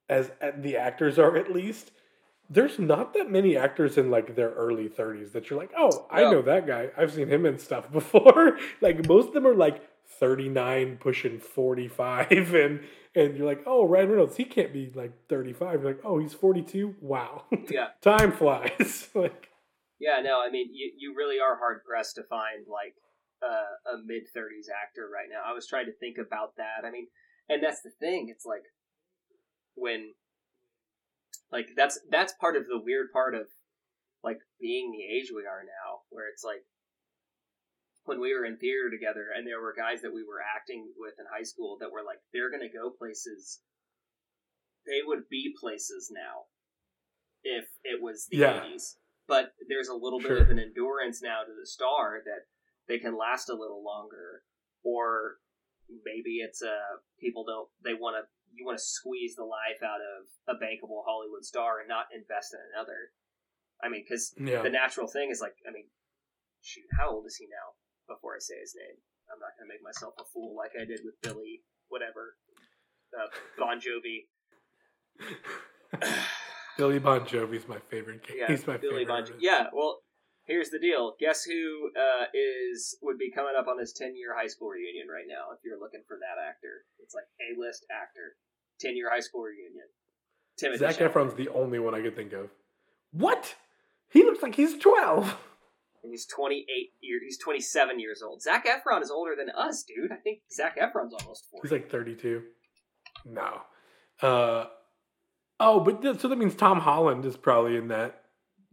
as the actors are at least, there's not that many actors in, like, their early thirties that you're like, oh, I no. know that guy. I've seen him in stuff before. Like, most of them are, like, thirty-nine pushing forty-five, and and you're like, oh, Ryan Reynolds, he can't be like thirty-five. You're like, oh, he's forty-two. Wow. Yeah. Time flies. Like, yeah, no, I mean, you, you really are hard pressed to find like uh, a mid thirties actor right now. I was trying to think about that. I mean, and that's the thing. It's like when, like, that's that's part of the weird part of like being the age we are now, where it's like, when we were in theater together and there were guys that we were acting with in high school that were like, they're going to go places. They would be places now if it was the yeah. eighties, but there's a little sure. bit of an endurance now to the star that they can last a little longer, or maybe it's a uh, people don't, they want to, you want to squeeze the life out of a bankable Hollywood star and not invest in another. I mean, cause yeah. the natural thing is like, I mean, shoot, how old is he now? Before I say his name, I'm not going to make myself a fool like I did with Billy, whatever, uh, Bon Jovi. Billy Bon Jovi's my favorite. Yeah, He's my Billy favorite. Bon jo- yeah, well, here's the deal. Guess who uh, is would be coming up on his ten-year high school reunion right now if you're looking for that actor. It's like A-list actor, ten-year high school reunion. Timothy Zac Efron's the only one I could think of. What? He looks like he's twelve. And he's twenty-eight years, he's twenty-seven years old. Zac Efron is older than us, dude. I think Zac Efron's almost forty. He's like thirty-two. No. Uh, oh, but th- so that means Tom Holland is probably in that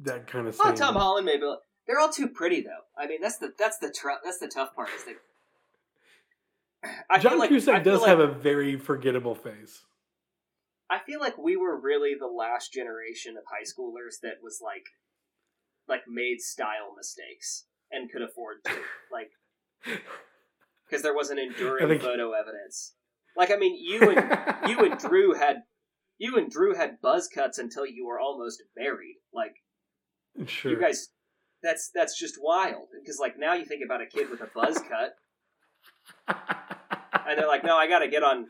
that kind of. Well, same. Tom Holland maybe. They're all too pretty though. I mean, that's the that's the tr- that's the tough part. Is they. I John like, Cusack I does like, have a very forgettable face. I feel like we were really the last generation of high schoolers that was like. like made style mistakes and could afford to, like, because there wasn't enduring think... photo evidence. Like, I mean, you and you and Drew had you and Drew had buzz cuts until you were almost married. Like, sure. you guys, that's that's just wild. Because like now you think about a kid with a buzz cut, and they're like, no, I got to get on.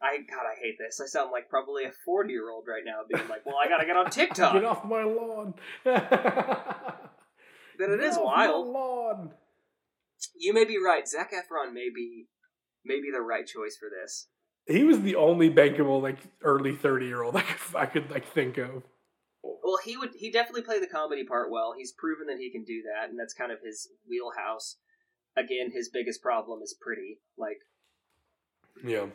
I God, I hate this. I sound like probably a forty-year-old right now being like, well, I got to get on TikTok. Get off my lawn. But it get is off wild. My lawn. You may be right. Zac Efron may be, may be the right choice for this. He was the only bankable, like, early thirty-year-old I could, I could like, think of. Well, he would. He definitely played the comedy part well. He's proven that he can do that, and that's kind of his wheelhouse. Again, his biggest problem is pretty. Like, yeah.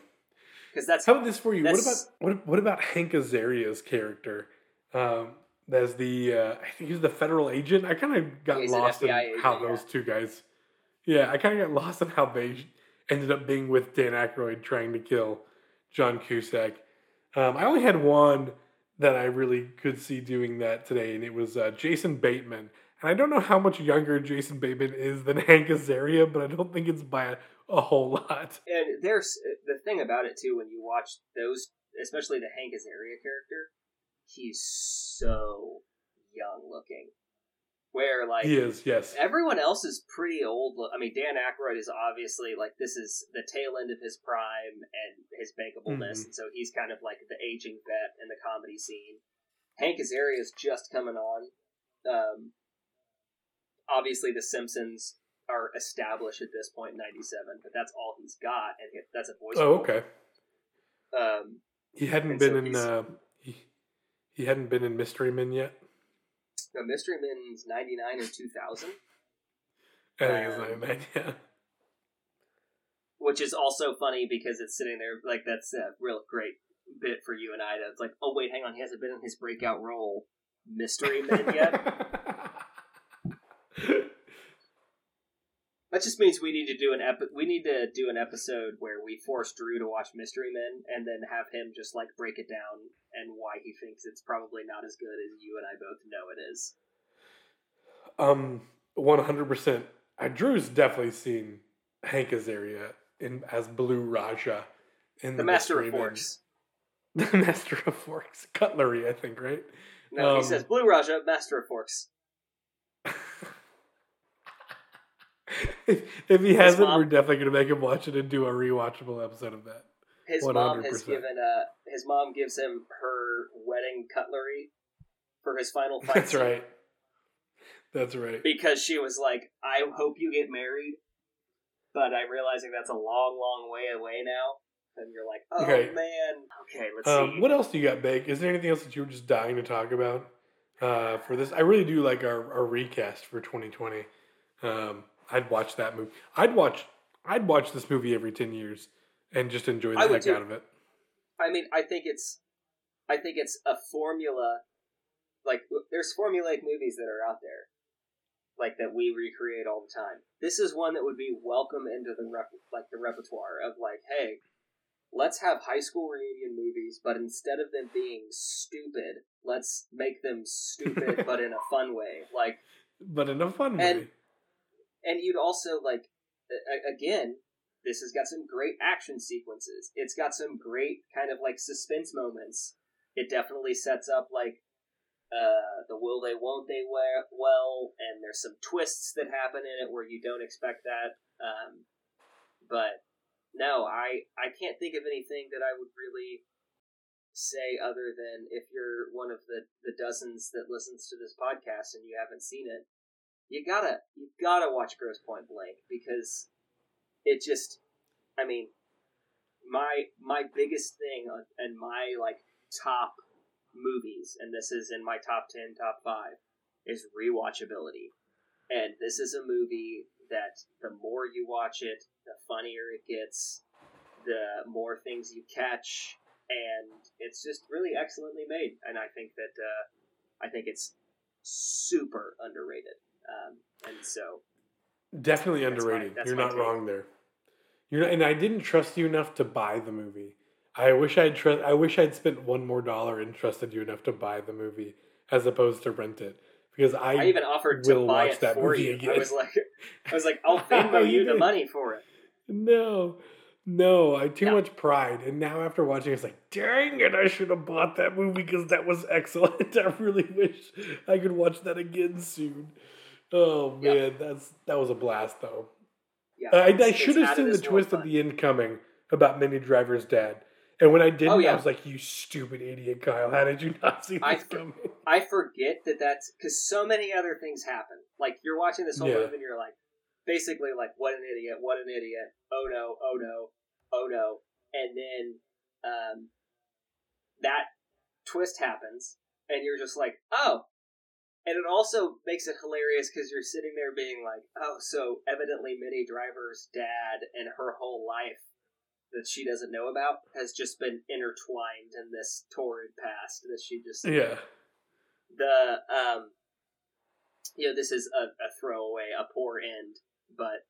Because that's how about this for you. What about what, what about Hank Azaria's character? Um, as the uh, I think he's the federal agent. I kind of got lost in agent, how those yeah. two guys. Yeah, I kind of got lost in how they ended up being with Dan Aykroyd trying to kill John Cusack. Um, I only had one that I really could see doing that today, and it was uh, Jason Bateman. And I don't know how much younger Jason Bateman is than Hank Azaria, but I don't think it's by a a whole lot. And there's the thing about it too, when you watch those, especially the Hank Azaria character, he's so young looking. Where like he is, yes. Everyone else is pretty old. I mean, Dan Aykroyd is obviously like this is the tail end of his prime and his bankableness, mm-hmm. and so he's kind of like the aging vet in the comedy scene. Hank Azaria is just coming on. Um, obviously, The Simpsons are established at this point in ninety-seven, but that's all he's got, and that's a voice. Oh, okay. Um, he hadn't been so in uh, he, he hadn't been in Mystery Men yet. No, Mystery Men's ninety-nine or two thousand. I think it's ninety-nine. Yeah. Which is also funny because it's sitting there like that's a real great bit for you and I. That's like, oh wait, hang on, he hasn't been in his breakout role, Mystery Men yet. That just means we need to do an epi- we need to do an episode where we force Drew to watch Mystery Men and then have him just like break it down and why he thinks it's probably not as good as you and I both know it is. Um, one hundred percent. Uh, Drew's definitely seen Hank Azaria in as Blue Raja in the, the Master Mystery of Forks. Men. The Master of Forks, cutlery, I think, right? No, um, he says Blue Raja, Master of Forks. If, if he hasn't, mom, we're definitely going to make him watch it and do a rewatchable episode of that. His one hundred percent. Mom has given. Uh, his mom gives him her wedding cutlery for his final fight. That's scene. Right. That's right. Because she was like, "I hope you get married, but I'm realizing that's a long, long way away now." And you're like, "Oh right. man, okay, let's um, see." What else do you got, Bake? Is there anything else that you were just dying to talk about uh, for this? I really do like our, our recast for twenty twenty. Um, I'd watch that movie. I'd watch I'd watch this movie every ten years and just enjoy the I heck out of it. I mean, I think it's I think it's a formula. Like, there's formulaic movies that are out there, like, that we recreate all the time. This is one that would be welcome into the rep, like the repertoire of, like, hey, let's have high school reunion movies, but instead of them being stupid, let's make them stupid, but in a fun way. Like, but in a fun and, way. And you'd also, like, again, this has got some great action sequences. It's got some great kind of, like, suspense moments. It definitely sets up, like, uh, the will they, won't they well, and there's some twists that happen in it where you don't expect that. Um, but, no, I, I can't think of anything that I would really say other than if you're one of the, the dozens that listens to this podcast and you haven't seen it, You gotta, you gotta watch Grosse Pointe Blank because it just, I mean, my, my biggest thing on, and my, like, top movies, and this is in my top ten, top five, is rewatchability. And this is a movie that the more you watch it, the funnier it gets, the more things you catch, and it's just really excellently made. And I think that, uh, I think it's super underrated. Um, and so definitely underrated. You're not wrong there. You're not, and I didn't trust you enough to buy the movie. I wish I'd trust, I wish I'd spent one more dollar and trusted you enough to buy the movie as opposed to rent it, because I, I even offered to buy it for you. Again. I was like, I was like, I'll Venmo you the money for it. No, no, I too no. much pride. And now after watching it, it's like, dang it, I should have bought that movie because that was excellent. I really wish I could watch that again soon. Oh man, yeah. that's that was a blast though. Yeah, uh, I, I should have seen the twist at the end coming about Minnie Driver's dad, and when I didn't, oh, yeah. I was like, "You stupid idiot, Kyle! How did you not see this I for- coming?" I forget that that's because so many other things happen. Like you're watching this whole yeah. movie, and you're like, basically like, "What an idiot! What an idiot! Oh no! Oh no! Oh no!" And then um, that twist happens, and you're just like, "Oh." And it also makes it hilarious because you're sitting there being like, oh, so evidently Minnie Driver's dad and her whole life that she doesn't know about has just been intertwined in this torrid past that she just... Yeah. The, um... You know, this is a, a throwaway, a poor end, but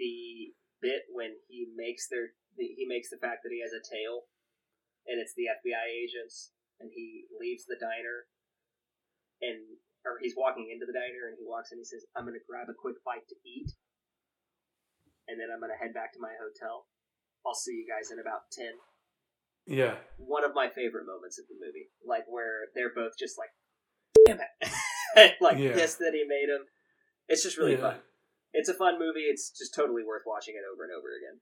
the bit when he makes their... The, he makes the fact that he has a tail, and it's the F B I agents, and he leaves the diner, and... or he's walking into the diner, and he walks in and he says, I'm going to grab a quick bite to eat, and then I'm going to head back to my hotel. I'll see you guys in about ten. Yeah. One of my favorite moments of the movie, like where they're both just like, damn it. Like yeah. pissed that he made him. It's just really yeah. fun. It's a fun movie. It's just totally worth watching it over and over again.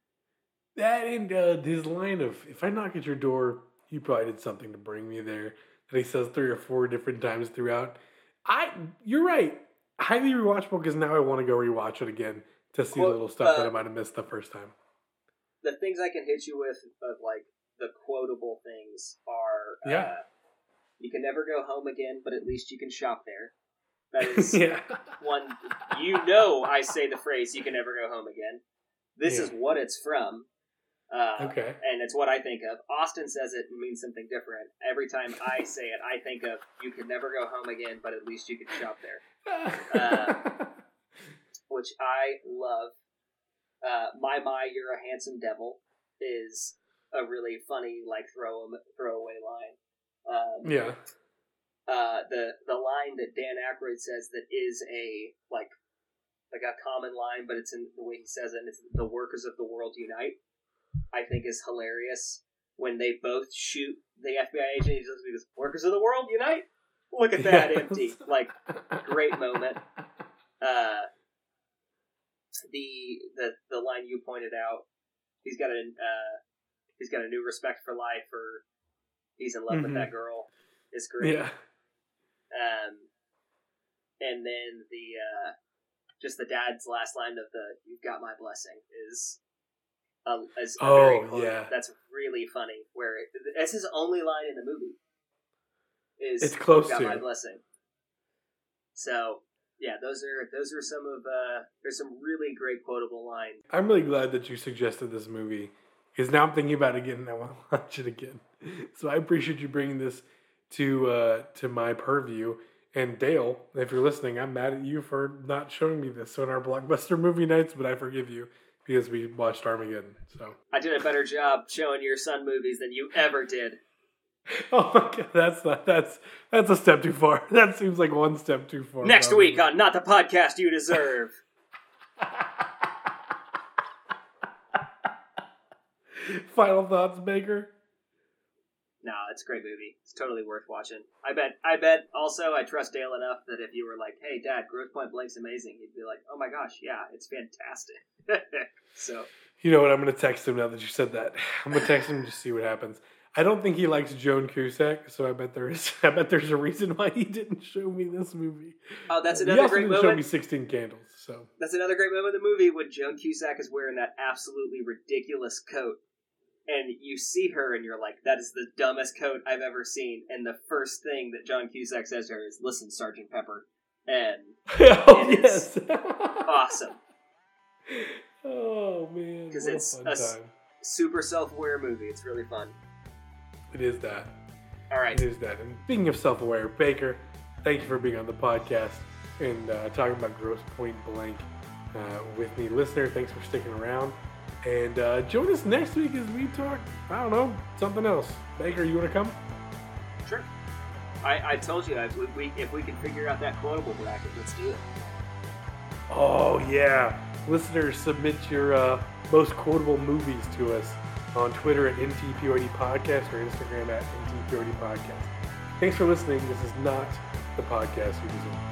That and uh, his line of, if I knock at your door, you probably did something to bring me there, that he says three or four different times throughout. I, you're right. Highly rewatchable because now I want to go rewatch it again to see well, the little stuff uh, that I might have missed the first time. The things I can hit you with of like the quotable things are yeah. uh, you can never go home again, but at least you can shop there. That is yeah. one. You know, I say the phrase you can never go home again. This yeah. is what it's from. Uh, okay. And it's what I think of. Austin says it and means something different. Every time I say it, I think of, you can never go home again, but at least you can shop there. Uh, which I love. Uh, my, my, you're a handsome devil is a really funny, like, throw throwaway line. Um, yeah. Uh, the the line that Dan Aykroyd says that is a, like, like a common line, but it's in the way he says it, and it's the workers of the world unite, I think is hilarious. When they both shoot the F B I agent, he just goes, workers of the world unite? Look at that, yes. Empty. Like, great moment. Uh, the the the line you pointed out, he's got a uh, he's got a new respect for life, or he's in love mm-hmm. with that girl, is great. Yeah. Um, and then the uh, just the dad's last line of the "You've got my blessing" is a, is a oh very cool. yeah, that's really funny. Where it, that's his only line in the movie. Is it's close "You've got to my blessing." So. Yeah, those are those are some of uh, there's some really great quotable lines. I'm really glad that you suggested this movie, because now I'm thinking about it again and I want to watch it again. So I appreciate you bringing this to uh, to my purview. And Dale, if you're listening, I'm mad at you for not showing me this on our blockbuster movie nights, but I forgive you because we watched Armageddon. So I did a better job showing your son movies than you ever did. Oh my God, that's not, that's that's a step too far. That seems like one step too far. Next probably. Week on Not the Podcast You Deserve. Final thoughts, Baker? No, it's a great movie. It's totally worth watching. I bet. I bet. Also, I trust Dale enough that if you were like, "Hey, Dad, Grosse Pointe Blank's amazing," he'd be like, "Oh my gosh, yeah, it's fantastic." So, you know what? I'm gonna text him now that you said that. I'm gonna text him and just see what happens. I don't think he likes Joan Cusack, so I bet there is. I bet there's a reason why he didn't show me this movie. Oh, that's another great moment. He also didn't show me Sixteen Candles. So that's another great moment in the movie when Joan Cusack is wearing that absolutely ridiculous coat, and you see her, and you're like, "That is the dumbest coat I've ever seen." And the first thing that John Cusack says to her is, "Listen, Sergeant Pepper," and oh, it yes. is awesome. Oh man, because it's a time. Super self-aware movie. It's really fun. It is that. All right. It is that. And speaking of self-aware, Baker, thank you for being on the podcast and uh, talking about Grosse Pointe Blank uh, with me. Listener, thanks for sticking around. And uh, join us next week as we talk, I don't know, something else. Baker, you want to come? Sure. I, I told you, if we, if we can figure out that quotable bracket, let's do it. Oh, yeah. Listeners, submit your uh, most quotable movies to us on Twitter at N T P O D Podcast or Instagram at N T P O D Podcast. Thanks for listening. This is not the podcast you deserve.